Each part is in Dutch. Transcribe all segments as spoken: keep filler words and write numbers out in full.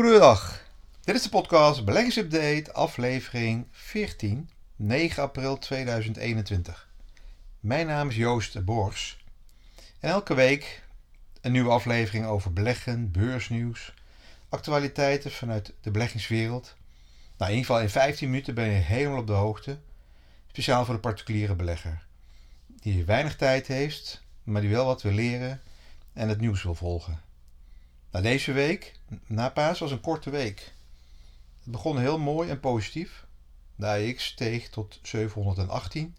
Goedendag, dit is de podcast Beleggingsupdate, aflevering veertien, negen april tweeduizend eenentwintig. Mijn naam is Joost Bors en elke week een nieuwe aflevering over beleggen, beursnieuws, actualiteiten vanuit de beleggingswereld. Nou, in ieder geval in vijftien minuten ben je helemaal op de hoogte, speciaal voor de particuliere belegger die weinig tijd heeft, maar die wel wat wil leren en het nieuws wil volgen. Nou, deze week, na Paas, was een korte week. Het begon heel mooi en positief. De A I X steeg tot zevenhonderdachttien.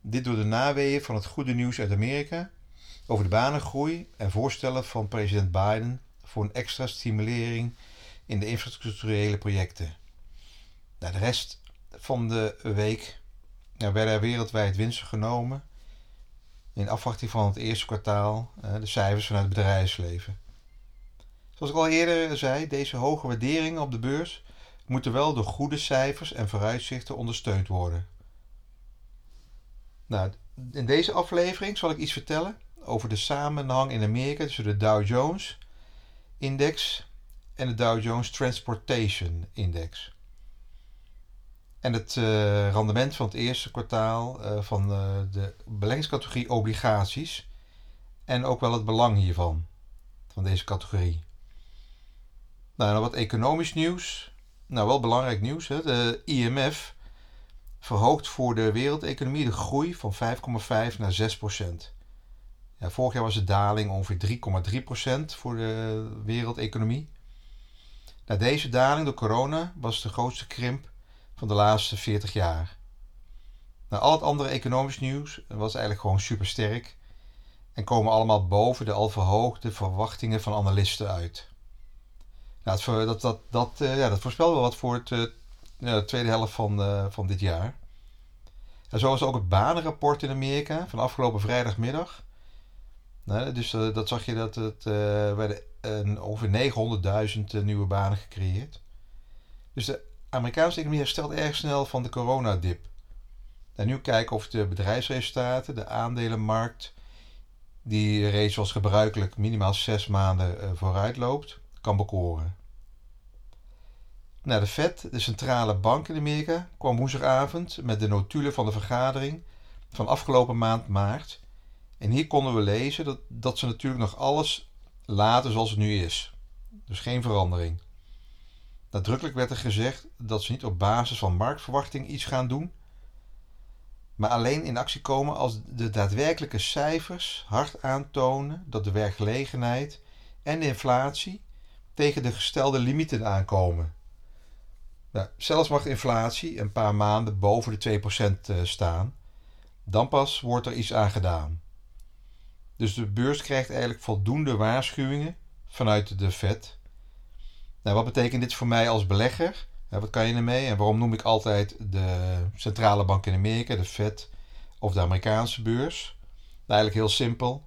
Dit door de naweeën van het goede nieuws uit Amerika over de banengroei en voorstellen van president Biden voor een extra stimulering in de infrastructurele projecten. Nou, de rest van de week nou, werden er wereldwijd winsten genomen in afwachting van het eerste kwartaal, de cijfers vanuit het bedrijfsleven. Zoals ik al eerder zei, deze hoge waarderingen op de beurs moeten wel door goede cijfers en vooruitzichten ondersteund worden. Nou, in deze aflevering zal ik iets vertellen over de samenhang in Amerika tussen de Dow Jones Index en de Dow Jones Transportation Index. En het uh, rendement van het eerste kwartaal uh, van uh, de beleggingscategorie obligaties en ook wel het belang hiervan, van deze categorie. Nou, wat economisch nieuws. Nou, wel belangrijk nieuws. Hè? De I M F verhoogt voor de wereldeconomie de groei van vijf komma vijf naar zes procent. Ja, vorig jaar was de daling ongeveer drie komma drie procent voor de wereldeconomie. Nou, deze daling door corona was de grootste krimp van de laatste veertig jaar. Nou, al het andere economisch nieuws was eigenlijk gewoon supersterk en komen allemaal boven de al verhoogde verwachtingen van analisten uit. Nou, het, dat, dat, dat, uh, ja, dat voorspelt wel wat voor de uh, tweede helft van, uh, van dit jaar. En zo was ook het banenrapport in Amerika van afgelopen vrijdagmiddag. Nou, dus uh, dat zag je dat het uh, werden uh, ongeveer negenhonderdduizend uh, nieuwe banen gecreëerd. Dus de Amerikaanse economie herstelt erg snel van de coronadip. En nu kijken of de bedrijfsresultaten, de aandelenmarkt, die reeds zoals gebruikelijk minimaal zes maanden uh, vooruit loopt, kan bekoren. Nou, de F E D, de centrale bank in Amerika, kwam woensdagavond met de notulen van de vergadering van afgelopen maand maart. En hier konden we lezen dat, dat ze natuurlijk nog alles laten zoals het nu is. Dus geen verandering. Nadrukkelijk werd er gezegd dat ze niet op basis van marktverwachting iets gaan doen, maar alleen in actie komen als de daadwerkelijke cijfers hard aantonen dat de werkgelegenheid en de inflatie tegen de gestelde limieten aankomen. Nou, zelfs mag de inflatie een paar maanden boven de twee procent staan. Dan pas wordt er iets aan gedaan. Dus de beurs krijgt eigenlijk voldoende waarschuwingen vanuit de F E D. Nou, wat betekent dit voor mij als belegger? Wat kan je ermee? En waarom noem ik altijd de centrale bank in Amerika, de F E D of de Amerikaanse beurs? Nou, eigenlijk heel simpel.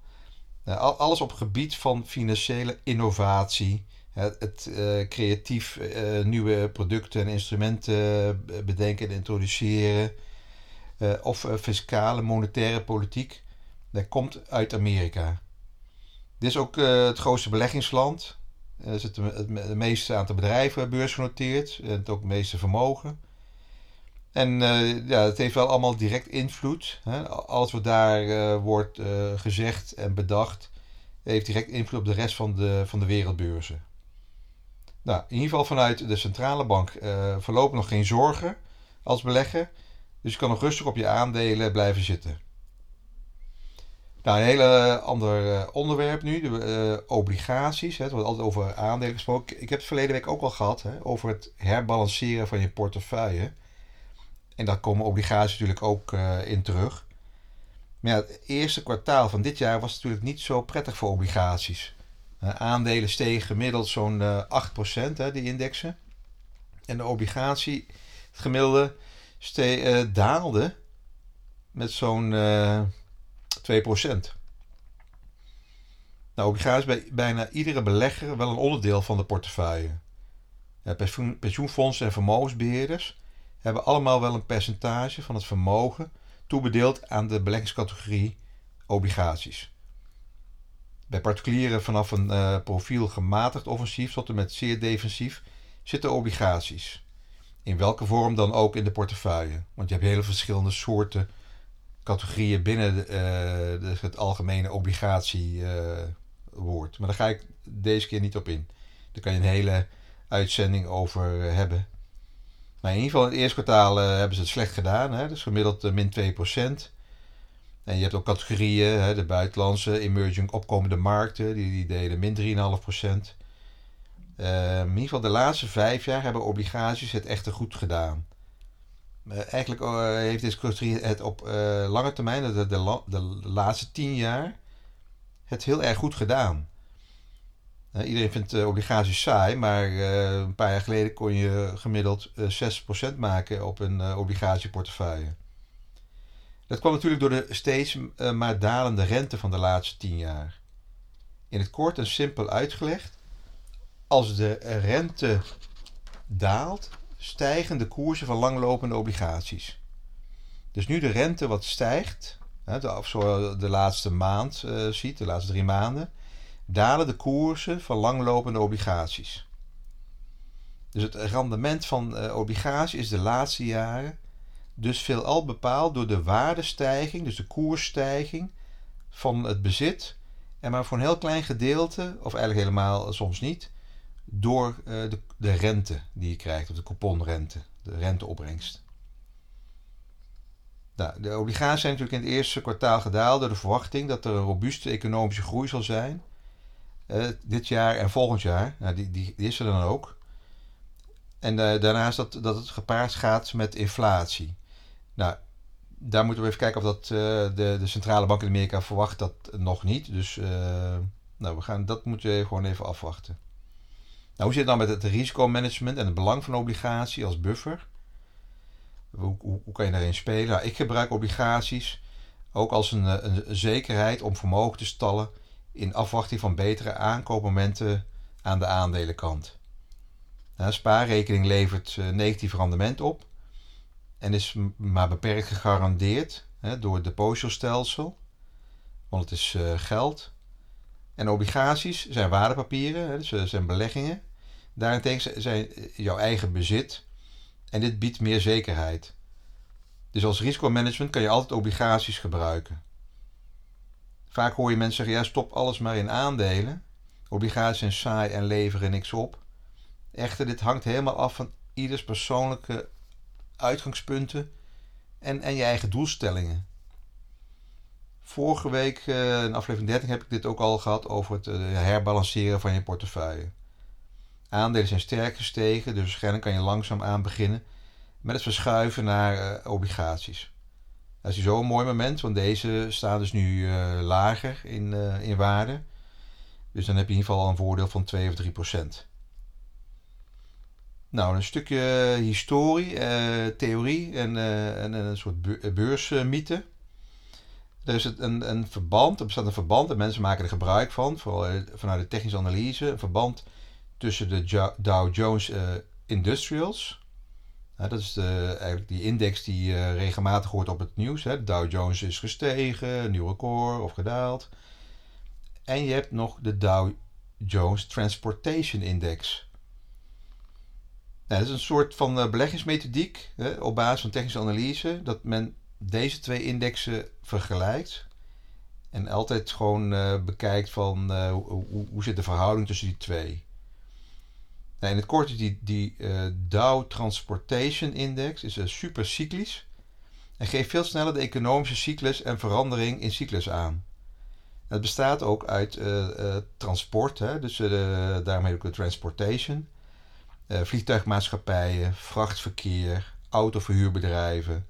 Nou, alles op het gebied van financiële innovatie, het uh, creatief uh, nieuwe producten en instrumenten bedenken en introduceren, uh, of uh, fiscale, monetaire politiek, dat komt uit Amerika. Dit is ook uh, het grootste beleggingsland. Er uh, zitten het, me- het meeste aantal bedrijven beursgenoteerd, en ook het meeste vermogen. En uh, ja, het heeft wel allemaal direct invloed. Hè? Alles wat daar uh, wordt uh, gezegd en bedacht, heeft direct invloed op de rest van de, van de wereldbeurzen. Nou, in ieder geval vanuit de centrale bank uh, voorlopig nog geen zorgen als belegger. Dus je kan nog rustig op je aandelen blijven zitten. Nou, een heel ander onderwerp nu, de uh, obligaties. Hè, het wordt altijd over aandelen gesproken. Ik heb het verleden week ook al gehad, hè, over het herbalanceren van je portefeuille. En daar komen obligaties natuurlijk ook uh, in terug. Maar ja, het eerste kwartaal van dit jaar was natuurlijk niet zo prettig voor obligaties. Uh, aandelen stegen gemiddeld zo'n uh, acht procent, hè, die indexen. En de obligatie, het gemiddelde, ste- uh, daalde met zo'n uh, twee procent. Nou, obligaties bij bijna iedere belegger wel een onderdeel van de portefeuille. Ja, pensioenfondsen en vermogensbeheerders hebben allemaal wel een percentage van het vermogen toebedeeld aan de beleggingscategorie obligaties. Bij particulieren vanaf een uh, profiel gematigd offensief tot en met zeer defensief zitten obligaties. In welke vorm dan ook in de portefeuille. Want je hebt hele verschillende soorten categorieën binnen de, uh, het algemene obligatiewoord. Uh, maar daar ga ik deze keer niet op in. Daar kan je een hele uitzending over hebben. Maar in ieder geval in het eerste kwartaal uh, hebben ze het slecht gedaan. Hè? Dus gemiddeld uh, min twee procent. En je hebt ook categorieën, hè, de buitenlandse, emerging, opkomende markten, die, die deden min drie komma vijf procent. Uh, in ieder geval de laatste vijf jaar hebben obligaties het echt goed gedaan. Uh, eigenlijk uh, heeft deze categorie het op uh, lange termijn, de, de, de, de laatste tien jaar, het heel erg goed gedaan. Uh, iedereen vindt uh, obligaties saai, maar uh, een paar jaar geleden kon je gemiddeld uh, zes procent maken op een uh, obligatieportefeuille. Dat kwam natuurlijk door de steeds uh, maar dalende rente van de laatste tien jaar. In het kort en simpel uitgelegd, als de rente daalt, stijgen de koersen van langlopende obligaties. Dus nu de rente wat stijgt, hè, de, of zo de laatste maand uh, ziet, de laatste drie maanden, dalen de koersen van langlopende obligaties. Dus het rendement van uh, obligaties is de laatste jaren dus veelal bepaald door de waardestijging, dus de koersstijging van het bezit. En maar voor een heel klein gedeelte, of eigenlijk helemaal soms niet, door uh, de, de rente die je krijgt, of de couponrente, de renteopbrengst. Nou, de obligaties zijn natuurlijk in het eerste kwartaal gedaald door de verwachting dat er een robuuste economische groei zal zijn. Uh, dit jaar en volgend jaar, nou, die, die, die is er dan ook. En uh, daarnaast dat, dat het gepaard gaat met inflatie. Nou, daar moeten we even kijken of dat uh, de, de centrale bank in Amerika verwacht dat nog niet. Dus uh, nou, we gaan, dat moeten we gewoon even afwachten. Nou, hoe zit het dan met het risicomanagement en het belang van obligatie als buffer? Hoe, hoe, hoe kan je daarin spelen? Nou, ik gebruik obligaties ook als een, een zekerheid om vermogen te stallen in afwachting van betere aankoopmomenten aan de aandelenkant. Nou, spaarrekening levert uh, negatief rendement op en is m- maar beperkt gegarandeerd hè, door het depositostelsel, want het is uh, geld. En obligaties zijn waardepapieren, hè, dus uh, zijn beleggingen. Daarentegen zijn jouw eigen bezit en dit biedt meer zekerheid. Dus als risicomanagement kan je altijd obligaties gebruiken. Vaak hoor je mensen zeggen, ja, stop alles maar in aandelen. Obligaties zijn saai en leveren niks op. Echter, dit hangt helemaal af van ieders persoonlijke uitgangspunten en, en je eigen doelstellingen. Vorige week, uh, in aflevering dertien, heb ik dit ook al gehad over het uh, herbalanceren van je portefeuille. Aandelen zijn sterk gestegen, dus waarschijnlijk kan je langzaamaan beginnen met het verschuiven naar uh, obligaties. Dat is zo'n mooi moment, want deze staan dus nu uh, lager in, uh, in waarde. Dus dan heb je in ieder geval al een voordeel van twee of drie procent. Nou, een stukje historie, uh, theorie en, uh, en een soort beursmythe. Er is een, een verband, er bestaat een verband en mensen maken er gebruik van, vooral vanuit de technische analyse. Een verband tussen de Dow Jones uh, Industrials. Nou, dat is de, eigenlijk die index die uh, regelmatig hoort op het nieuws. Hè. Dow Jones is gestegen, nieuw record of gedaald. En je hebt nog de Dow Jones Transportation Index. Nou, dat is een soort van uh, beleggingsmethodiek hè, op basis van technische analyse. Dat men deze twee indexen vergelijkt. En altijd gewoon uh, bekijkt van uh, hoe, hoe zit de verhouding tussen die twee. Nou, in het kort is die, die uh, Dow Transportation Index is uh, supercyclisch. En geeft veel sneller de economische cyclus en verandering in cyclus aan. En het bestaat ook uit uh, uh, transport. Hè, dus uh, de, daarmee ook de transportation. Uh, vliegtuigmaatschappijen, vrachtverkeer, autoverhuurbedrijven,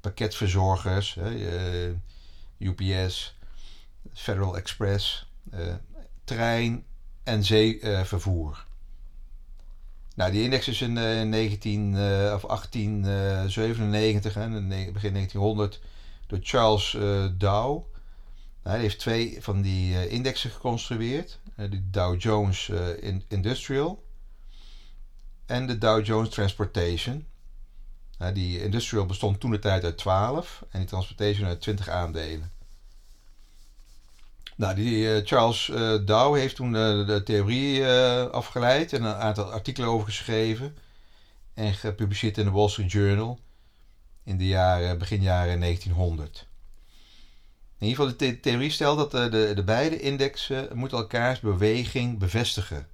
pakketverzorgers, uh, U P S, Federal Express, uh, trein- en zeevervoer. Uh, nou, die index is in uh, negentien, uh, of achttien zevenennegentig en uh, begin negentienhonderd door Charles uh, Dow. Nou, hij heeft twee van die uh, indexen geconstrueerd, uh, de Dow Jones uh, in, Industrial. En de Dow Jones Transportation. Nou, die industrial bestond toen de tijd uit twaalf en die transportation uit twintig aandelen. Nou, die Charles uh, Dow heeft toen de, de theorie uh, afgeleid en een aantal artikelen over geschreven en gepubliceerd in de Wall Street Journal in de jaren, begin jaren negentienhonderd. In ieder geval, de theorie stelt dat de, de, de beide indexen moeten elkaars beweging bevestigen.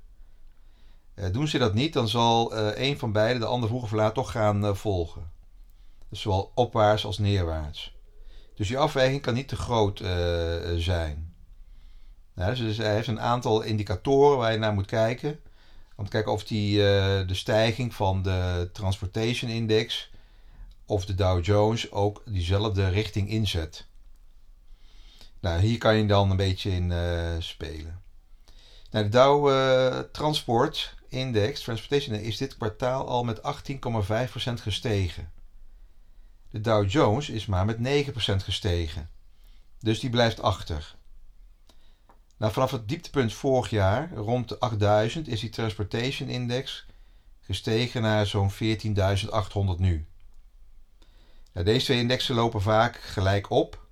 Uh, doen ze dat niet, dan zal uh, een van beide de ander vroeg of laat toch gaan uh, volgen. Dus zowel opwaarts als neerwaarts. Dus die afwijking kan niet te groot uh, zijn. Nou, dus hij heeft een aantal indicatoren waar je naar moet kijken. Om te kijken of die, uh, de stijging van de Transportation Index of de Dow Jones ook diezelfde richting inzet. Nou, hier kan je dan een beetje in uh, spelen. Nou, de Dow uh, Transport Index, Transportation Index, is dit kwartaal al met achttien komma vijf procent gestegen. De Dow Jones is maar met negen procent gestegen. Dus die blijft achter. Nou, vanaf het dieptepunt vorig jaar, rond de achtduizend, is die Transportation Index gestegen naar zo'n veertienduizend achthonderd nu. Nou, deze twee indexen lopen vaak gelijk op.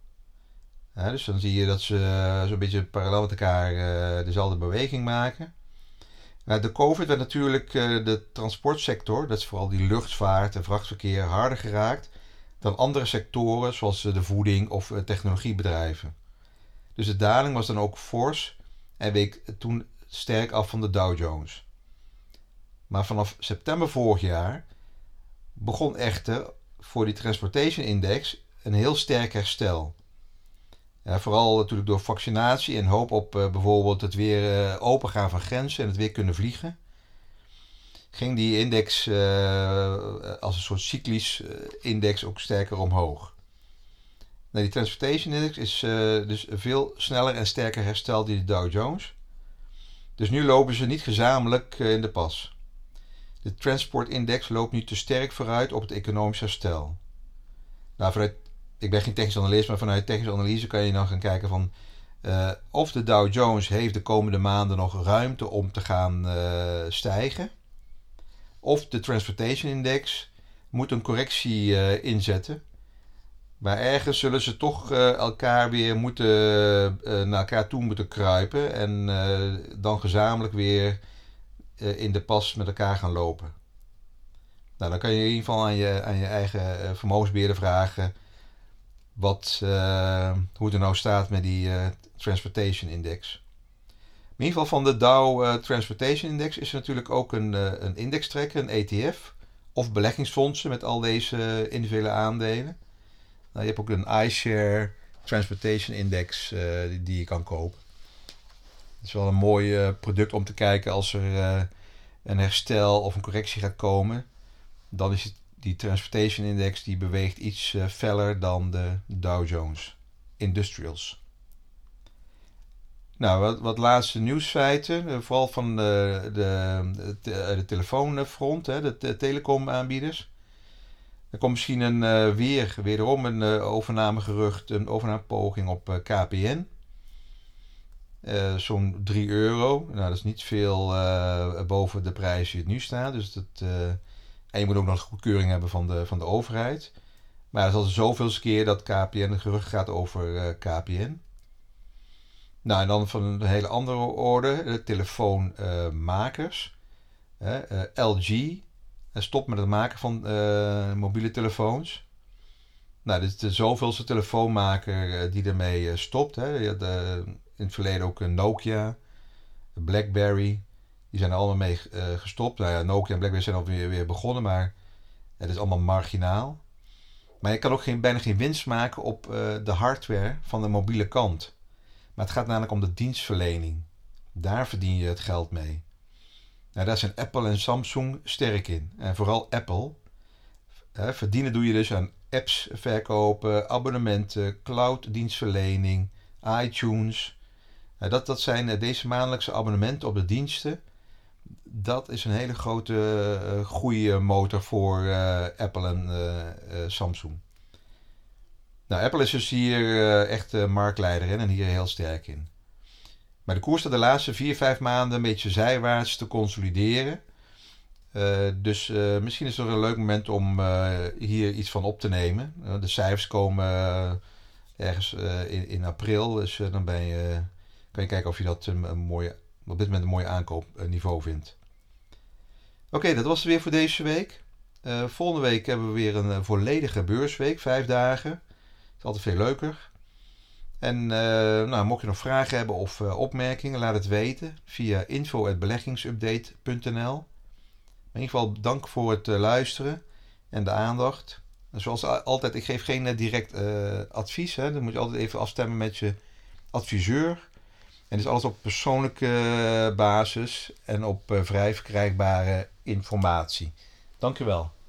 Ja, dus dan zie je dat ze zo'n beetje parallel met elkaar uh, dezelfde beweging maken. Nou, de COVID werd natuurlijk uh, de transportsector, dat is vooral die luchtvaart en vrachtverkeer, harder geraakt dan andere sectoren zoals de voeding of technologiebedrijven. Dus de daling was dan ook fors en week toen sterk af van de Dow Jones. Maar vanaf september vorig jaar begon echter voor die Transportation Index een heel sterk herstel. Ja, vooral natuurlijk door vaccinatie en hoop op uh, bijvoorbeeld het weer uh, opengaan van grenzen en het weer kunnen vliegen. Ging die index uh, als een soort cyclisch uh, index ook sterker omhoog. Nou, die Transportation Index is uh, dus veel sneller en sterker hersteld dan de Dow Jones. Dus nu lopen ze niet gezamenlijk uh, in de pas. De Transport Index loopt nu te sterk vooruit op het economisch herstel. Nou, vanuit, ik ben geen technisch analist, maar vanuit technische analyse kan je dan gaan kijken van uh, of de Dow Jones heeft de komende maanden nog ruimte om te gaan uh, stijgen. Of de Transportation Index moet een correctie uh, inzetten. Maar ergens zullen ze toch uh, elkaar weer moeten, uh, naar elkaar toe moeten kruipen en uh, dan gezamenlijk weer uh, in de pas met elkaar gaan lopen. Nou, dan kan je in ieder geval aan je, aan je eigen uh, vermogensbeheerder vragen wat, uh, hoe het er nou staat met die uh, Transportation Index. In ieder geval van de Dow uh, Transportation Index is er natuurlijk ook een, uh, een indextrekker, een E T F of beleggingsfondsen met al deze uh, individuele aandelen. Nou, je hebt ook een iShare Transportation Index uh, die, die je kan kopen. Dat is wel een mooi uh, product om te kijken als er uh, een herstel of een correctie gaat komen. Dan is het, die Transportation Index die beweegt iets uh, feller dan de Dow Jones Industrials. Nou, wat, wat laatste nieuwsfeiten. Uh, vooral van uh, de, de, de, de telefoonfront, hè, de, de telecomaanbieders. Er komt misschien een, uh, weer, wederom een uh, overnamegerucht, een overnamepoging op uh, K P N. Uh, zo'n drie euro. Nou, dat is niet veel uh, boven de prijs die het nu staat. Dus dat, uh, en je moet ook nog een goedkeuring hebben van de, van de overheid. Maar dat is al de zoveelste keer dat K P N een gerucht gaat over uh, K P N. Nou, en dan van een hele andere orde, de telefoonmakers. Uh, uh, L G. En stop met het maken van uh, mobiele telefoons. Nou, dit is de zoveelste telefoonmaker uh, die ermee uh, stopt. Hè. Je had, uh, in het verleden ook een Nokia, BlackBerry. Die zijn er allemaal mee uh, gestopt. Nou ja, Nokia en BlackBerry zijn alweer weer begonnen, maar het is allemaal marginaal. Maar je kan ook geen, bijna geen winst maken op uh, de hardware van de mobiele kant. Maar het gaat namelijk om de dienstverlening. Daar verdien je het geld mee. Nou, daar zijn Apple en Samsung sterk in. En vooral Apple. Eh, verdienen doe je dus aan apps verkopen, abonnementen, clouddienstverlening, iTunes. Eh, dat, dat zijn deze maandelijkse abonnementen op de diensten. Dat is een hele grote uh, groeimotor voor uh, Apple en uh, uh, Samsung. Nou, Apple is dus hier uh, echt uh, marktleider in en hier heel sterk in. Maar de koers staat de laatste vier, vijf maanden een beetje zijwaarts te consolideren. Uh, dus uh, misschien is het een leuk moment om uh, hier iets van op te nemen. Uh, de cijfers komen uh, ergens uh, in, in april. Dus uh, dan ben je kan je kijken of je dat een, een mooie, op dit moment een mooi aankoopniveau vindt. Oké, okay, dat was het weer voor deze week. Uh, volgende week hebben we weer een volledige beursweek, vijf dagen. Het is altijd veel leuker. En uh, nou, mocht je nog vragen hebben of uh, opmerkingen, laat het weten via info at beleggingsupdate punt n l. In ieder geval dank voor het uh, luisteren en de aandacht. En zoals altijd, ik geef geen uh, direct uh, advies. Hè. Dan moet je altijd even afstemmen met je adviseur. En dit is alles op persoonlijke basis en op uh, vrij verkrijgbare informatie. Dank u wel.